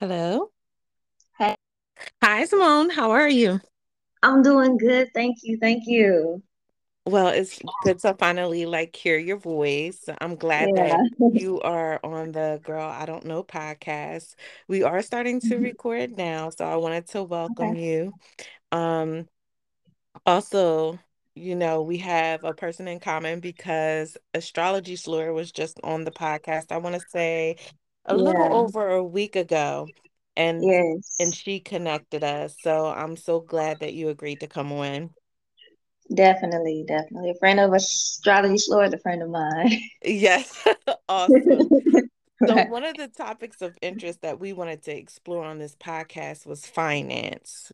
Hello. Hey. Hi, Symone. How are you? I'm doing good. Thank you. Thank you. Well, it's good to finally hear your voice. I'm glad that you are on the Girl I Don't Know podcast. We are starting to record now, so I wanted to welcome you. Also, we have a person in common because Astrology Slur was just on the podcast. I want to say a little over a week ago. And and she connected us. So I'm so glad that you agreed to come on. Definitely, definitely. A friend of Astrology Slur is a friend of mine. Yes. Awesome. So one of the topics of interest that we wanted to explore on this podcast was finance.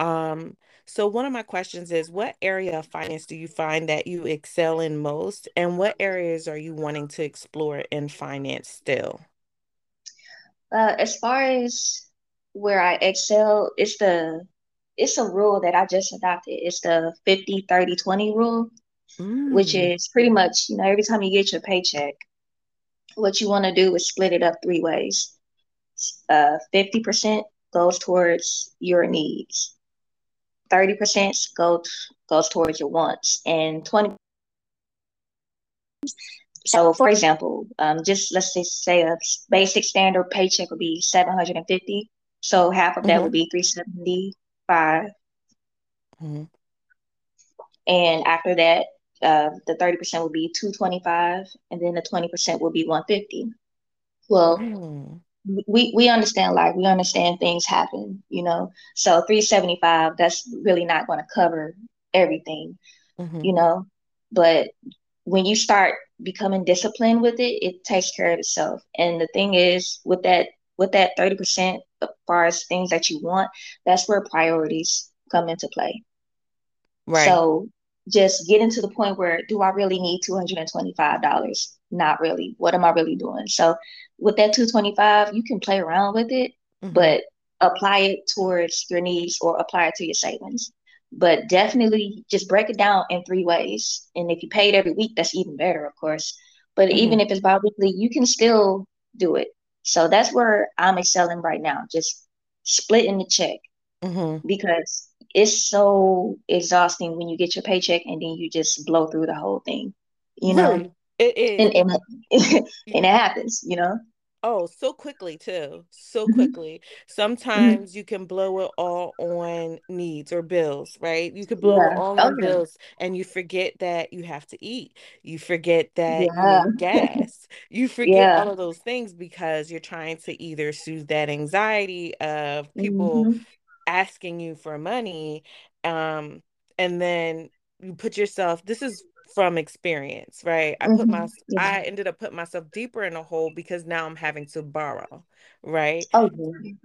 So one of my questions is, what area of finance do you find that you excel in most? And what areas are you wanting to explore in finance still? As far as where I excel, it's a rule that I just adopted. It's the 50-30-20 rule, which is pretty much, every time you get your paycheck, what you want to do is split it up three ways. 50% goes towards your needs, 30% goes towards your wants, and 20%. So, for example, just let's just say a basic standard paycheck would be $750. So half of that would be $375. And after that, the 30% would be $225, and then the 20% would be $150. Well, we understand life. We understand things happen, So $375, that's really not going to cover everything, But when you start becoming disciplined with it, it takes care of itself. And the thing is, with that 30%, as far as things that you want, that's where priorities come into play. Right. So just getting to the point where, do I really need $225? Not really. What am I really doing? So with that $225, you can play around with it, but apply it towards your needs or apply it to your savings. But definitely just break it down in three ways. And if you paid every week, that's even better, of course. But even if it's bi-weekly, you can still do it. So that's where I'm excelling right now, just splitting the check. Because it's so exhausting when you get your paycheck and then you just blow through the whole thing, Really? It is. And it happens, Oh, so quickly too. So quickly. Sometimes you can blow it all on needs or bills, right? You could blow it all on bills, and you forget that you have to eat. You forget that you need gas. You forget all of those things because you're trying to either soothe that anxiety of people asking you for money. And then you put yourself, this is from experience, right? I put my I ended up putting myself deeper in a hole because now I'm having to borrow, right? I'm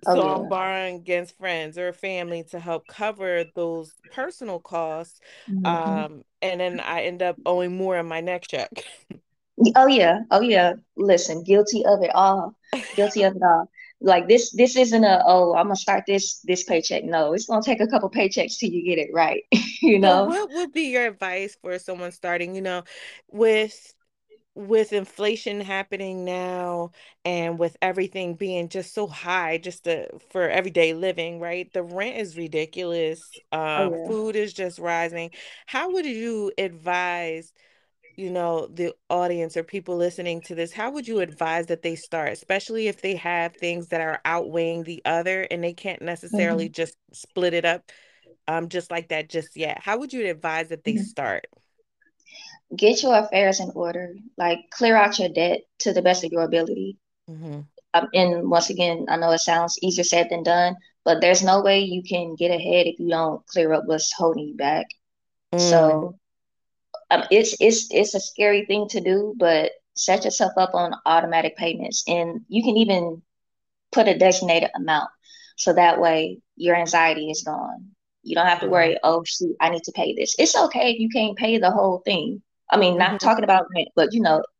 borrowing against friends or family to help cover those personal costs, and then I end up owing more in my next check. Listen, guilty of it all. Like this isn't a, I'm gonna start this paycheck. No, it's gonna take a couple paychecks till you get it right. So what would be your advice for someone starting, with inflation happening now and with everything being just so high, for everyday living, right? The rent is ridiculous. Food is just rising. How would you advise the audience or people listening to this, how would you advise that they start, especially if they have things that are outweighing the other and they can't necessarily just split it up just like that just yet? How would you advise that they start? Get your affairs in order, clear out your debt to the best of your ability. And once again, I know it sounds easier said than done, but there's no way you can get ahead if you don't clear up what's holding you back. So it's a scary thing to do, but set yourself up on automatic payments, and you can even put a designated amount. So that way your anxiety is gone. You don't have to worry, oh shoot, I need to pay this. It's okay if you can't pay the whole thing. I mean, not talking about rent, but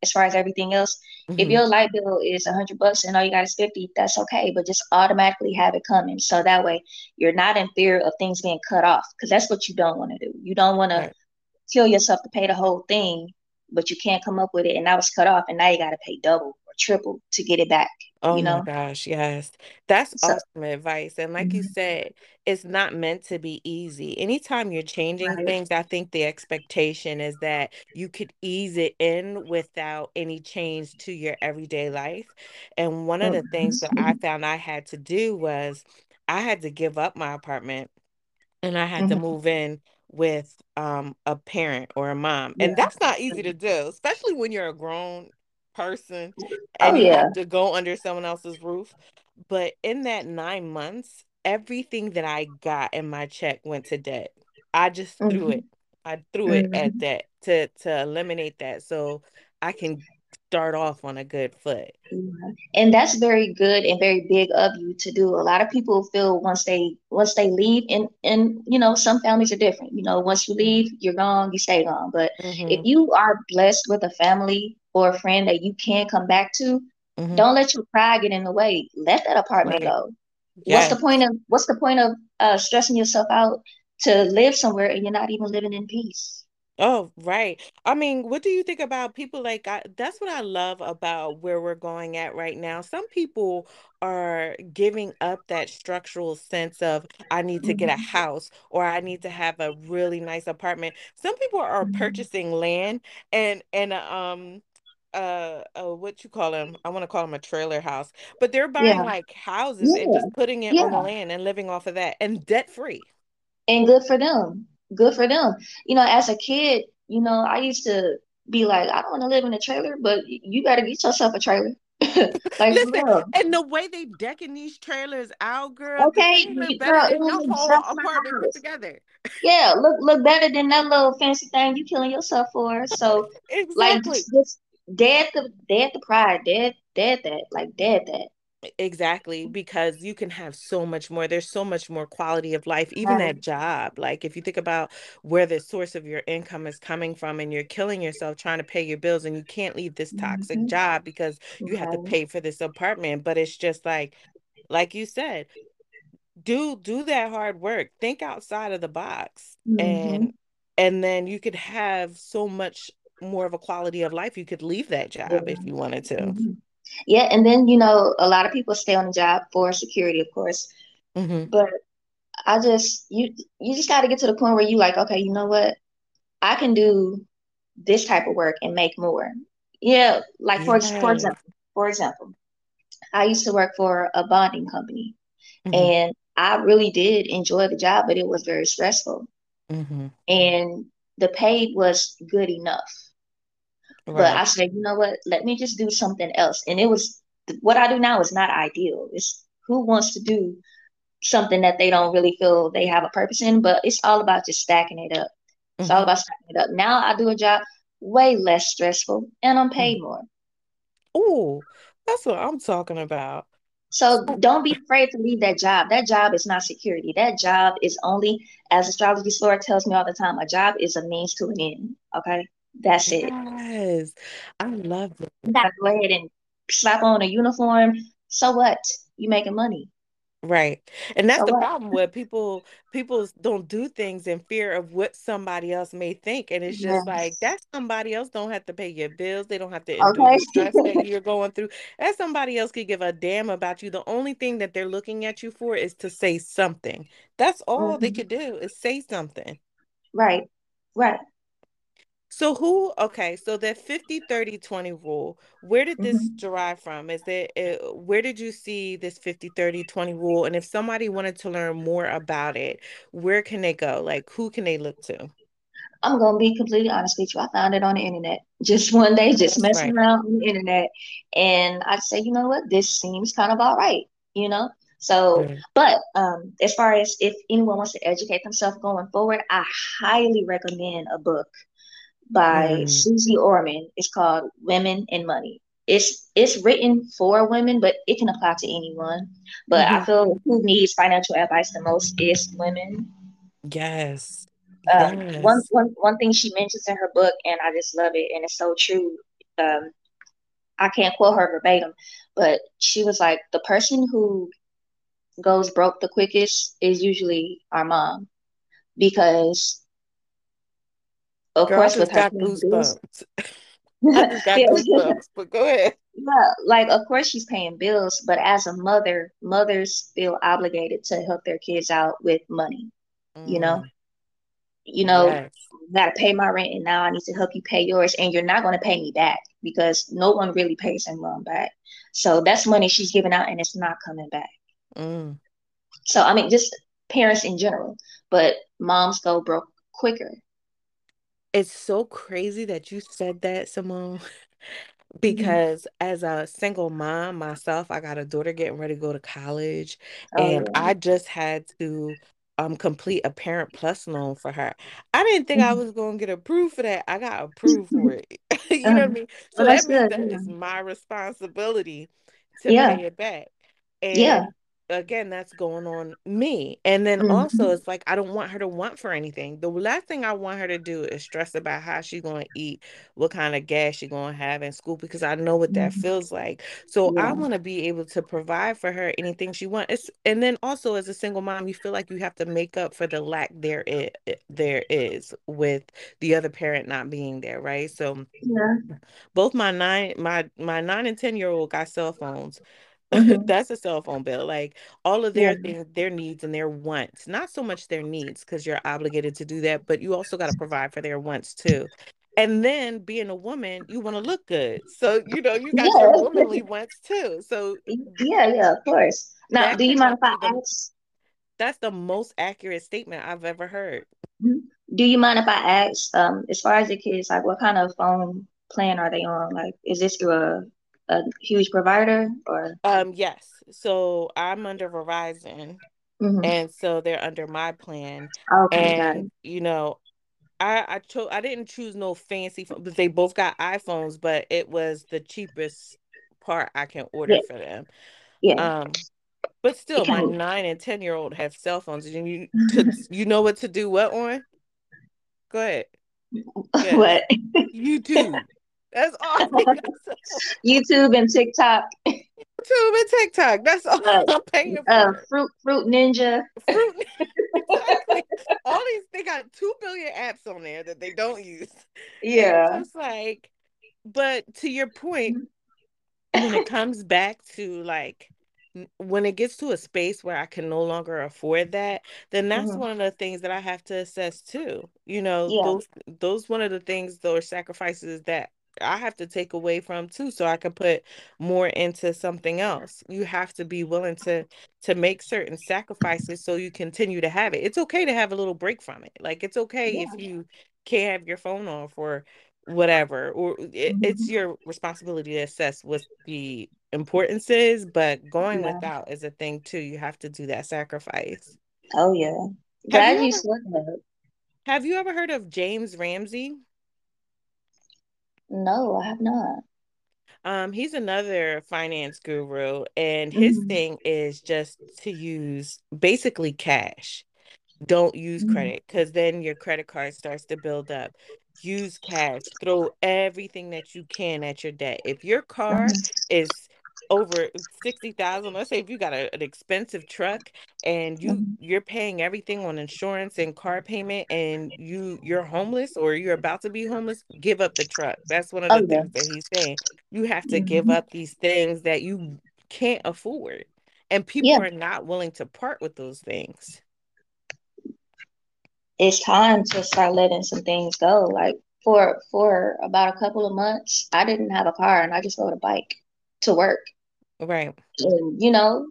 as far as everything else, if your light bill is $100 and all you got is $50, that's okay. But just automatically have it coming. So that way you're not in fear of things being cut off, because that's what you don't want to do. You don't want to kill yourself to pay the whole thing, but you can't come up with it, and now it's cut off, and now you got to pay double or triple to get it back. Oh, you know? My gosh. Yes. That's awesome advice. And like you said, it's not meant to be easy. Anytime you're changing things, I think the expectation is that you could ease it in without any change to your everyday life. And one of the things that I found I had to do was I had to give up my apartment and I had to move in with a parent or a mom. And that's not easy to do, especially when you're a grown person and you have to go under someone else's roof. But in that 9 months, everything that I got in my check went to debt. I just threw it. I threw it at that to eliminate that so I can start off on a good foot. And that's very good and very big of you to do. A lot of people feel once they leave, and you know, some families are different. You know, once you leave, you're gone, you stay gone. But if you are blessed with a family or a friend that you can come back to, don't let your pride get in the way. Let that apartment go. Yes. What's the point of stressing yourself out to live somewhere and you're not even living in peace? Oh, right. I mean, what do you think about people like, that's what I love about where we're going at right now. Some people are giving up that structural sense of, I need to get a house or I need to have a really nice apartment. Some people are purchasing land and what you call them? I want to call them a trailer house, but they're buying like houses and just putting it on the land and living off of that and debt free. And good for them. Good for them. You know, as a kid, you know, I used to be like, I don't want to live in a trailer, but you got to get yourself a trailer. Like, listen, and the way they decking these trailers out, girl. Okay, better than your whole apartment put together. Yeah, look better than that little fancy thing you killing yourself for. So, like, just dead the pride, dead that, like, dead that. Exactly, because you can have so much more. There's so much more quality of life, even that job. Like, if you think about where the source of your income is coming from and you're killing yourself trying to pay your bills and you can't leave this toxic job because you have to pay for this apartment. But it's just like you said, do that hard work. Think outside of the box. And then you could have so much more of a quality of life. You could leave that job if you wanted to. Yeah, and then, you know, a lot of people stay on the job for security, of course. But I just, you just got to get to the point where you like, okay, you know what? I can do this type of work and make more. Yeah, like for example, I used to work for a bonding company, and I really did enjoy the job, but it was very stressful, and the pay was good enough. But I said, you know what, let me just do something else. And it was, what I do now is not ideal. It's who wants to do something that they don't really feel they have a purpose in, but it's all about just stacking it up. It's all about stacking it up. Now I do a job way less stressful and I'm paid more. Oh, that's what I'm talking about. So don't be afraid to leave that job. That job is not security. That job is only, as Astrology Slur tells me all the time, a job is a means to an end. Okay? That's it. Yes, I love it. You gotta go ahead and slap on a uniform. So what? You making money, right? And that's problem with people don't do things in fear of what somebody else may think, and it's just like that. Somebody else don't have to pay your bills. They don't have to endure the stress that you're going through. That somebody else could give a damn about you. The only thing that they're looking at you for is to say something. That's all they could do is say something. Right. Right. So so that 50-30-20 rule, where did this derive from? Is it, where did you see this 50-30-20 rule? And if somebody wanted to learn more about it, where can they go? Like, who can they look to? I'm going to be completely honest with you. I found it on the internet. Just one day, just messing around on the internet. And I'd say, you know what? This seems kind of all right, you know? So, but as far as if anyone wants to educate themselves going forward, I highly recommend a book by Suzy Orman. It's called Women and Money. It's written for women, but it can apply to anyone. But I feel who needs financial advice the most is women. Yes. One thing she mentions in her book, and I just love it, and it's so true. I can't quote her verbatim, but she was like, the person who goes broke the quickest is usually our mom, because of course, with her I just got those looks, but go ahead. Yeah, like, of course she's paying bills, but as a mother, mothers feel obligated to help their kids out with money. You know, yes. Gotta pay my rent, and now I need to help you pay yours, and you're not going to pay me back because no one really pays their mom back. So that's money she's giving out, and it's not coming back. So I mean, just parents in general, but moms go broke quicker. It's so crazy that you said that, Symone, because as a single mom myself, I got a daughter getting ready to go to college, and I just had to complete a Parent Plus loan for her. I didn't think I was going to get approved for that. I got approved for it. You know what I mean? So that means that is my responsibility to pay it back. And again, that's going on me. And then also, it's like, I don't want her to want for anything. The last thing I want her to do is stress about how she's going to eat, what kind of gas she's going to have in school, because I know what that feels like. So I want to be able to provide for her anything she wants. And then also, as a single mom, you feel like you have to make up for the lack there is with the other parent not being there, right? So both my 9 and 10-year-old got cell phones. That's a cell phone bill, like all of their things, their needs and their wants, not so much their needs because you're obligated to do that, but you also got to provide for their wants too. And then being a woman, you want to look good, so you know you got your womanly wants too. So of course. Now, do you mind if I ask? That's the most accurate statement I've ever heard. Do you mind if I ask, as far as the kids, like what kind of phone plan are they on? Like, is this through a huge provider or? Yes. So I'm under Verizon, and so they're under my plan. Okay, and you know, I didn't choose no fancy phone, but they both got iPhones, but it was the cheapest part I can order for them. But still, my 9 and 10-year-old have cell phones, and you know what to do. What on? Go ahead. Yeah. What you do. That's all. YouTube and TikTok. That's all I'm paying for. Fruit Ninja. Exactly. All these, they got 2 billion apps on there that they don't use. Yeah. It's like, but to your point, when it comes back to like, when it gets to a space where I can no longer afford that, then that's one of the things that I have to assess too. You know, those one of the things, those sacrifices that I have to take away from too, so I can put more into something else. You have to be willing to make certain sacrifices so you continue to have it. It's okay to have a little break from it. Like, it's okay if you can't have your phone off or whatever, or it's your responsibility to assess what the importance is, but going without is a thing too. You have to do that sacrifice. Oh yeah. Have you ever heard of James Ramsey? No, I have not. He's another finance guru, and his thing is just to use basically cash. Don't use credit, because then your credit card starts to build up. Use cash. Throw everything that you can at your debt. If your car is over 60,000, let's say if you got an expensive truck and you're paying everything on insurance and car payment, and you're homeless or you're about to be homeless, give up the truck. That's one of the things that he's saying. You have to give up these things that you can't afford, and people are not willing to part with those things. It's time to start letting some things go. Like for about a couple of months, I didn't have a car, and I just rode a bike to work. Right. And, you know,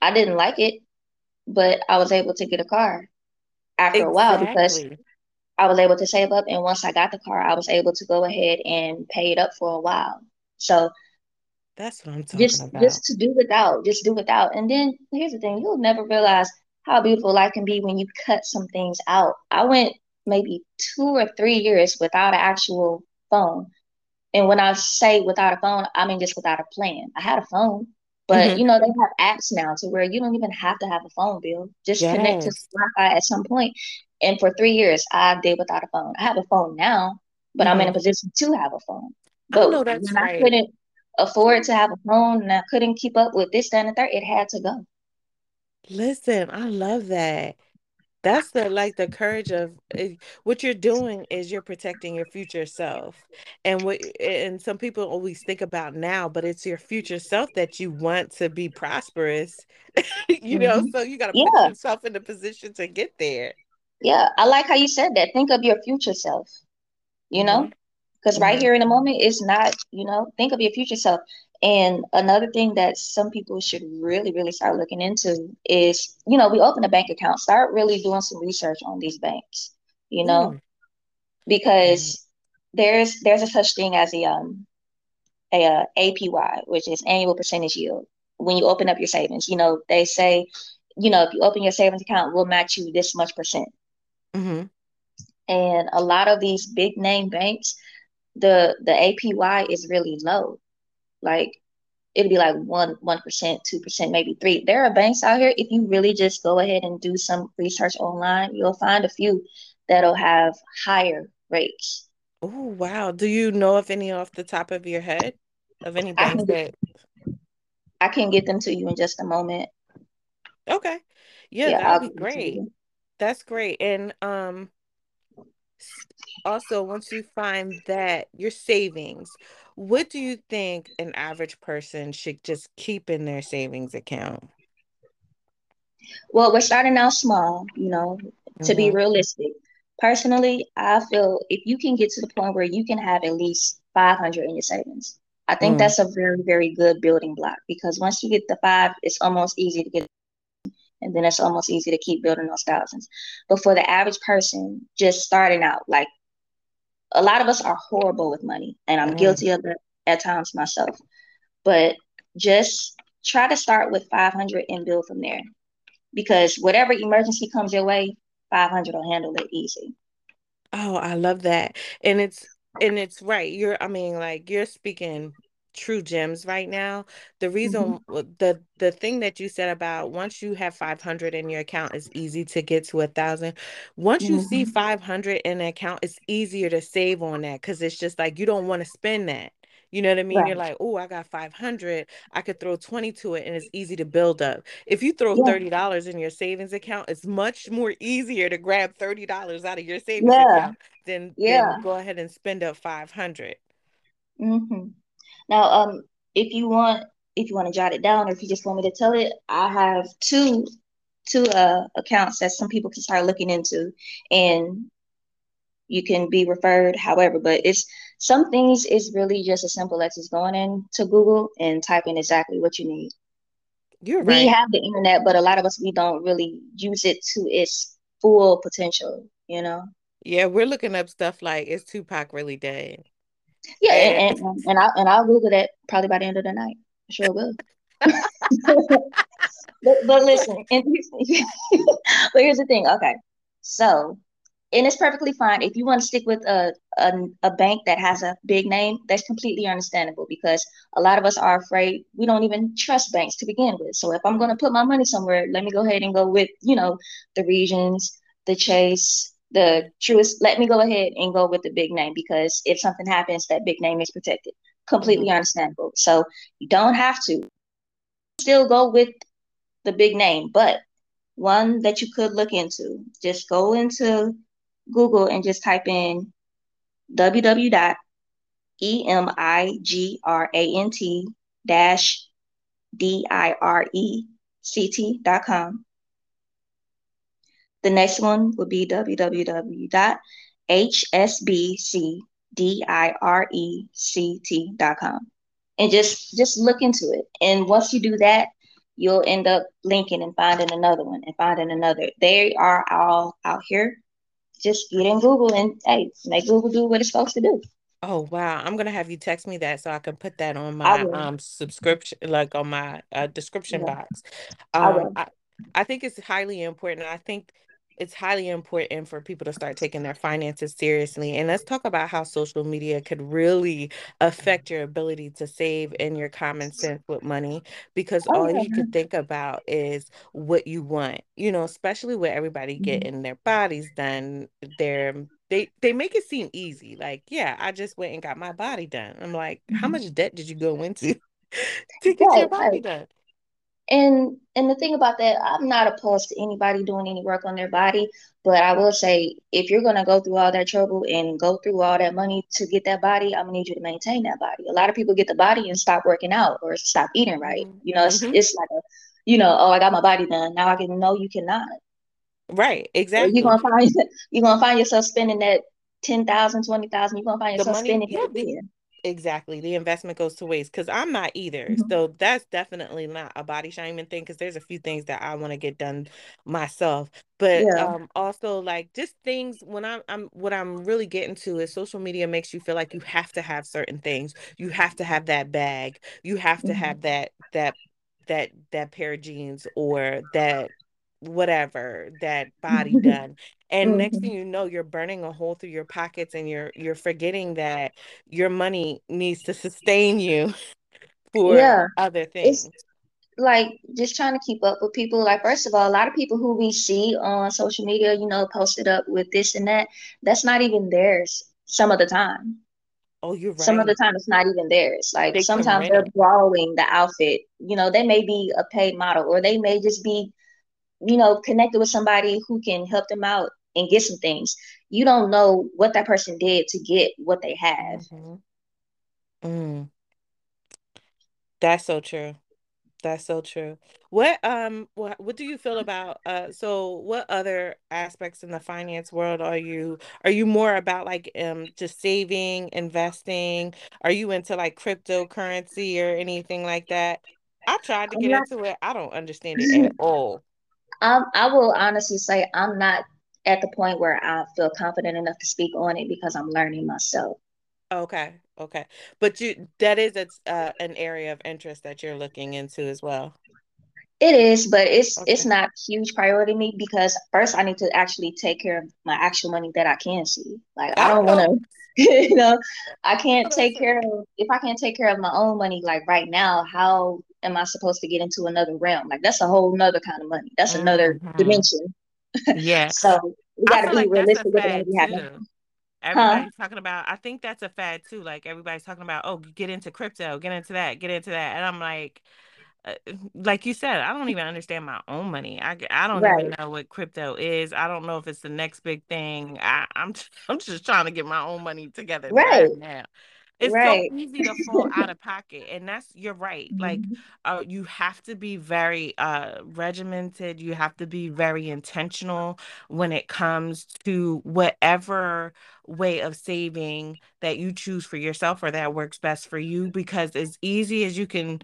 I didn't like it, but I was able to get a car after a while because I was able to save up. And once I got the car, I was able to go ahead and pay it up for a while. So that's what I'm talking about. Just to do without, And then here's the thing, you'll never realize how beautiful life can be when you cut some things out. I went maybe 2 or 3 years without an actual phone. And when I say without a phone, I mean just without a plan. I had a phone, but you know, they have apps now to where you don't even have to have a phone bill. Just connect to Wi-Fi at some point. And for 3 years, I did without a phone. I have a phone now, but I'm in a position to have a phone. But I couldn't afford to have a phone, and I couldn't keep up with this, that, and the third, it had to go. Listen, I love that. That's the like the courage of what you're doing is you're protecting your future self, and what and some people always think about now, but it's your future self that you want to be prosperous, you know. So you got to put yourself in the position to get there. Yeah, I like how you said that. Think of your future self, you know, because right here in the moment, it's not, you know, think of your future self. And another thing that some people should really, really start looking into is, you know, we open a bank account, start really doing some research on these banks, you know, because there's a such thing as a APY, which is annual percentage yield. When you open up your savings, you know, they say, you know, if you open your savings account, we'll match you this much percent. And a lot of these big name banks, the APY is really low. Like it'd be like 1%, 2%, maybe 3%. There are banks out here. If you really just go ahead and do some research online, you'll find a few that'll have higher rates. Oh wow! Do you know of any off the top of your head of any banks that I can get them to you in just a moment? Okay, yeah that'd be great. That's great, and also, once you find that your savings, what do you think an average person should just keep in their savings account? Well, we're starting out small, you know, to be realistic. Personally, I feel if you can get to the point where you can have at least $500 in your savings, I think that's a very, very good building block, because once you get the $500, it's almost easy to get. And then it's almost easy to keep building those thousands. But for the average person just starting out, like a lot of us are horrible with money, and I'm guilty of that at times myself, but just try to start with 500 and build from there, because whatever emergency comes your way, 500 will handle it easy. Oh, I love that. And it's right. I mean, like you're speaking true gems right now. The reason the thing that you said about once you have 500 in your account, it's easy to get to 1,000. Once you see 500 in an account, it's easier to save on that, because it's just like you don't want to spend that. You know what I mean? Right. You're like, oh, I got 500. I could throw 20 to it, and it's easy to build up. If you throw $30 in your savings account, it's much more easier to grab $30 out of your savings account than go ahead and spend up 500. Now, if you want to jot it down, or if you just want me to tell it, I have two accounts that some people can start looking into, and you can be referred however. But it's some things is really just as simple as just going into Google and typing exactly what you need. You're right. We have the internet, but a lot of us, we don't really use it to its full potential, you know? Yeah, we're looking up stuff like, is Tupac really dead? Yeah, and I'll Google that probably by the end of the night. I sure will. but listen, but here's the thing. Okay, so and it's perfectly fine if you want to stick with a bank that has a big name. That's completely understandable, because a lot of us are afraid. We don't even trust banks to begin with. So if I'm going to put my money somewhere, let me go ahead and go with, you know, the Regions, the Chase, the Truest. Let me go ahead and go with the big name, because if something happens, that big name is protected. Completely understandable. So you don't have to still go with the big name, but one that you could look into, just go into Google and just type in www.emigrant-direct.com. The next one would be www.hsbcdirect.com, and just look into it. And once you do that, you'll end up linking and finding another one and finding another. They are all out here. Just get in Google and hey, make Google do what it's supposed to do. Oh wow! I'm gonna have you text me that so I can put that on my subscription, like on my description box. I think it's highly important. I think it's highly important for people to start taking their finances seriously. And let's talk about how social media could really affect your ability to save and your common sense with money, because all you can think about is what you want, you know, especially with everybody getting their bodies done. They make it seem easy. Like, yeah, I just went and got my body done. I'm like, how much debt did you go into to get your body done? And the thing about that, I'm not opposed to anybody doing any work on their body, but I will say, if you're going to go through all that trouble and go through all that money to get that body, I'm going to need you to maintain that body. A lot of people get the body and stop working out or stop eating right. You know, it's like, oh, I got my body done. Now I can know you cannot. Right. Exactly. So you're going to find yourself spending that $10,000, $20,000. You're going to find yourself spending it. Exactly. The investment goes to waste, because I'm not either. Mm-hmm. So that's definitely not a body shaming thing, because there's a few things that I want to get done myself. But also, like, just things when what I'm really getting to is social media makes you feel like you have to have certain things. You have to have that bag. You have to have that pair of jeans, or that whatever, that body done. And next thing you know, you're burning a hole through your pockets, and you're forgetting that your money needs to sustain you for other things. It's like just trying to keep up with people. Like, first of all, a lot of people who we see on social media, posted up with this and that, that's not even theirs some of the time. Oh, you're right. Some of the time, it's not even theirs. Like, sometimes they're borrowing the outfit. They may be a paid model, or they may just be, connected with somebody who can help them out and get some things. You don't know what that person did to get what they have. That's so true. That's so true. What do you feel about what other aspects in the finance world are you more about, like, just saving, investing? Are you into, like, cryptocurrency or anything like that? I tried to get into it. I don't understand it at all. I will honestly say I'm not at the point where I feel confident enough to speak on it, because I'm learning myself. Okay. But that is an area of interest that you're looking into as well. It is, but it's not huge priority to me, because first I need to actually take care of my actual money that I can see. Like, I don't want to, I can't take care of, if I can't take care of my own money, like, right now, how am I supposed to get into another realm? Like, that's a whole nother kind of money. That's another dimension. Yeah. So we got to be realistic with what we have. Everybody's talking about, I think that's a fad too. Like, everybody's talking about, oh, get into crypto, get into that. And I'm like you said, I don't even understand my own money. I don't even know what crypto is. I don't know if it's the next big thing. I'm just trying to get my own money together right now. It's so easy to fall out of pocket. And you're right. Like, you have to be very regimented. You have to be very intentional when it comes to whatever way of saving that you choose for yourself, or that works best for you, because as easy as you can,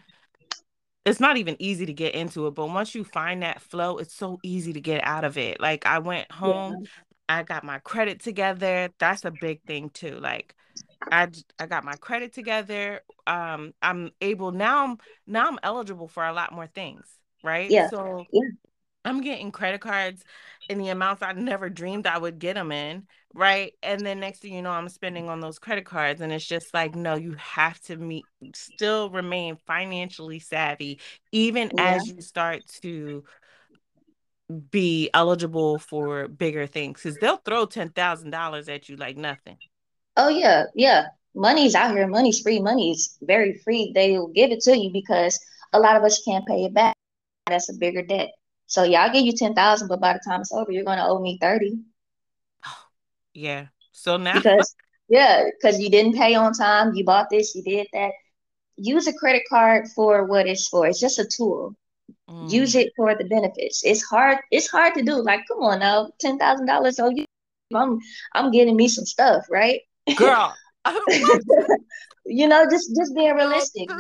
it's not even easy to get into it. But once you find that flow, it's so easy to get out of it. Like, I went home, I got my credit together. That's a big thing too. Like, I got my credit together. I'm able now. I'm eligible for a lot more things, right? Yeah. So I'm getting credit cards in the amounts I never dreamed I would get them in, right? And then next thing you know, I'm spending on those credit cards, and it's just like, no, you have to still remain financially savvy, even as you start to be eligible for bigger things, because they'll throw $10,000 at you like nothing. Oh, yeah. Money's out here. Money's free. Money's very free. They'll give it to you, because a lot of us can't pay it back. That's a bigger debt. So, I'll give you $10,000, but by the time it's over, you're going to owe me $30,000. Yeah. So now. Because you didn't pay on time. You bought this. You did that. Use a credit card for what it's for. It's just a tool. Use it for the benefits. It's hard to do. Like, come on now. $10,000. Oh, I'm getting me some stuff, right? Girl, just being realistic.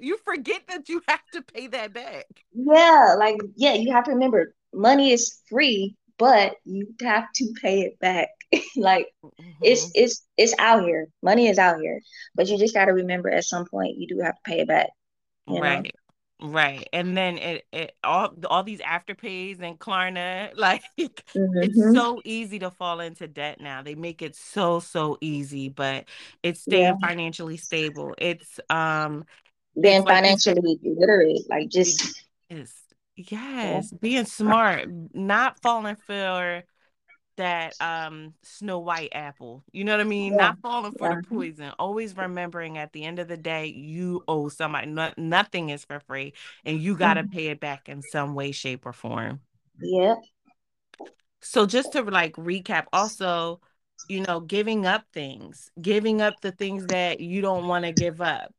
You forget that you have to pay that back. You have to remember, money is free, but you have to pay it back. Like, it's out here. Money is out here, but you just got to remember, at some point, you do have to pay it back. Right. And then it all these afterpays and Klarna, like, it's so easy to fall into debt now. They make it so easy, but it's staying financially stable. It's being financially literate, like, just being smart, not falling for that Snow White apple. You know what I mean? Yeah. Not falling for the poison. Always remembering at the end of the day, you owe somebody. Nothing is for free, and you got to pay it back in some way, shape, or form. Yeah. So just to like recap also, you know, giving up things, giving up the things that you don't want to give up,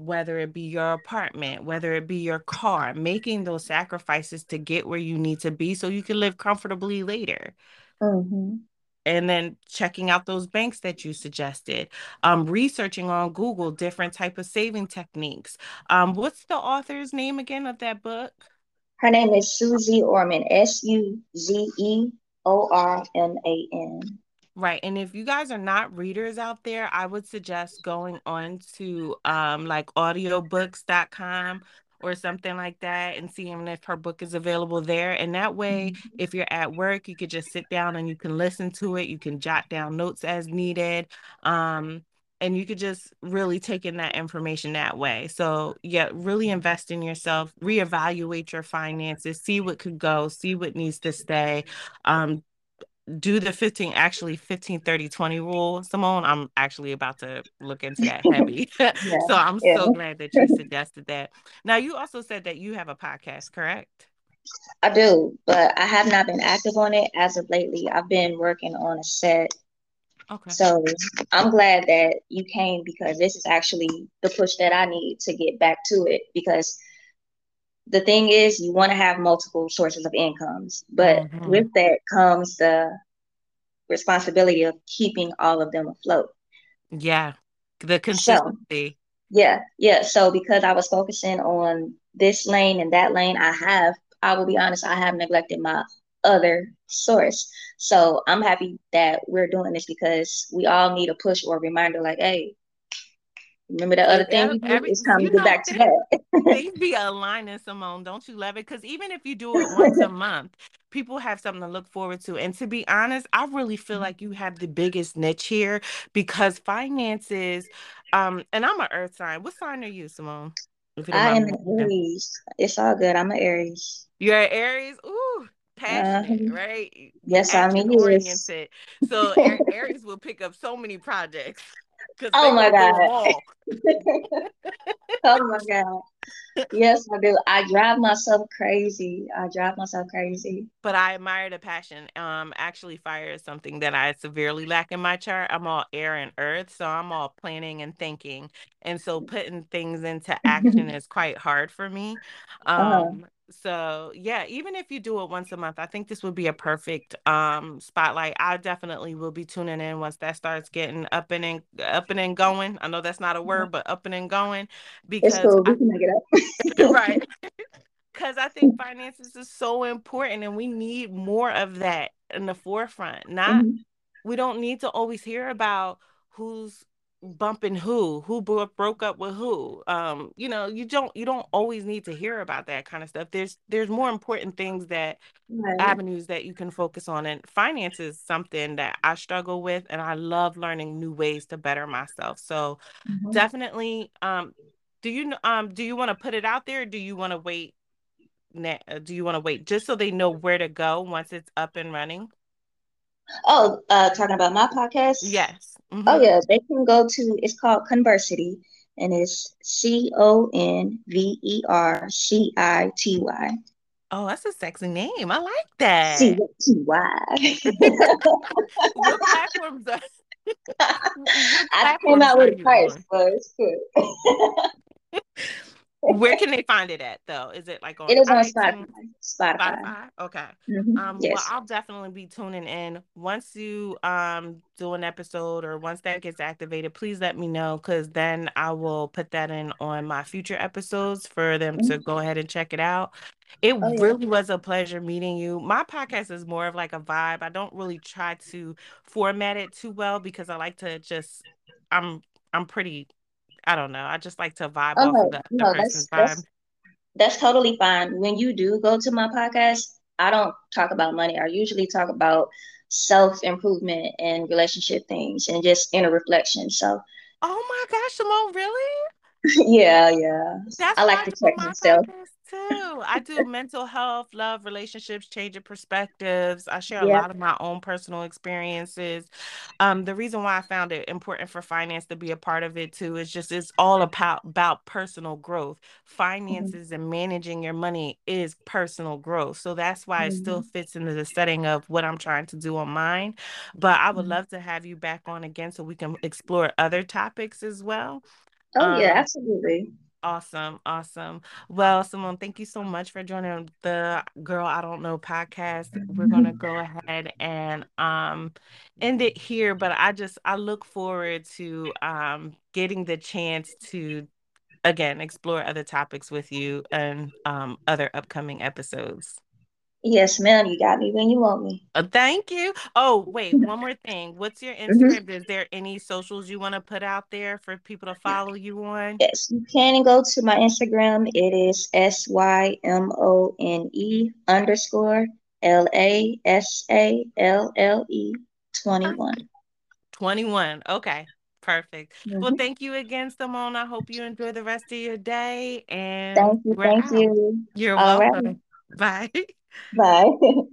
whether it be your apartment, whether it be your car, making those sacrifices to get where you need to be so you can live comfortably later. Mm-hmm. And then checking out those banks that you suggested, researching on Google, different type of saving techniques. What's the author's name again of that book? Her name is Suzy Orman, Suzeorman. Right. And if you guys are not readers out there, I would suggest going on to like audiobooks.com or something like that and seeing if her book is available there. And that way, if you're at work, you could just sit down and you can listen to it. You can jot down notes as needed. And you could just really take in that information that way. So yeah, really invest in yourself, reevaluate your finances, see what could go, see what needs to stay. Do the 15-30-20 rule. Symone, I'm actually about to look into that heavy. Yeah, so I'm so glad that you suggested that. Now, you also said that you have a podcast, correct? I do, but I have not been active on it as of lately. I've been working on a set. Okay. So I'm glad that you came because this is actually the push that I need to get back to it. Because the thing is, you want to have multiple sources of incomes, but with that comes the responsibility of keeping all of them afloat. Yeah, the consistency. So, yeah. So because I was focusing on this lane and that lane, I will be honest, I have neglected my other source. So I'm happy that we're doing this because we all need a push or a reminder like, hey, remember the other thing? It's time to get back to that. Things be aligning, Symone. Don't you love it? Because even if you do it once a month, people have something to look forward to. And to be honest, I really feel like you have the biggest niche here because finances, and I'm an earth sign. What sign are you, Symone? I am an Aries. It's all good. I'm an Aries. You're an Aries? Ooh. Passionate, right? Yes, I mean, oriented. So Aries will pick up so many projects. Oh my God. Oh my God. Yes, I do. I drive myself crazy. But I admire the passion. Actually, fire is something that I severely lack in my chart. I'm all air and earth, so I'm all planning and thinking. And so putting things into action is quite hard for me. So yeah, even if you do it once a month, I think this would be a perfect spotlight. I definitely will be tuning in once that starts getting up and going. I know that's not a word, but up and going, because it's cool. We can make it up. Right. Because I think finances is so important and we need more of that in the forefront. We don't need to always hear about who's bumping who broke up with who. You know, you don't always need to hear about that kind of stuff. There's more important things that avenues that you can focus on, and finance is something that I struggle with, and I love learning new ways to better myself. So definitely, do you want to put it out there, or do you want to wait? Just so they know where to go once it's up and running? Oh, talking about my podcast? Yes. Oh, yeah. They can go to, it's called Conversity, and it's Convercity. Oh, that's a sexy name. I like that. C-O-T-Y. What platforms are I came out with price, but it's good. Where can they find it at, though? Is it like on? It is on Spotify. Spotify. Okay. Yes. Well, I'll definitely be tuning in once you do an episode or once that gets activated. Please let me know, because then I will put that in on my future episodes for them to go ahead and check it out. It really was a pleasure meeting you. My podcast is more of like a vibe. I don't really try to format it too well because I like to just. I'm pretty. I don't know. I just like to vibe off of the person's vibe. That's totally fine. When you do go to my podcast, I don't talk about money. I usually talk about self-improvement and relationship things and just inner reflection. So, oh my gosh, Symone, really? Yeah. That's I like to check myself. too. I do mental health, love, relationships, change of perspectives. I share a lot of my own personal experiences. The reason why I found it important for finance to be a part of it too is just it's all about personal growth. Finances and managing your money is personal growth. So that's why it still fits into the setting of what I'm trying to do on mine. But I would love to have you back on again so we can explore other topics as well. Oh, yeah, absolutely. Awesome. Awesome. Well, Symone, thank you so much for joining the Girl I Don't Know podcast. We're going to go ahead and end it here. But I look forward to getting the chance to, again, explore other topics with you and other upcoming episodes. Yes, ma'am. You got me when you want me. Thank you. Oh, wait. One more thing. What's your Instagram? Is there any socials you want to put out there for people to follow you on? Yes, you can go to my Instagram. It is SYMONE_LASALLE21. 21. Okay. Perfect. Well, thank you again, Symone. I hope you enjoy the rest of your day. And thank you. You're welcome. Right. Bye. Bye.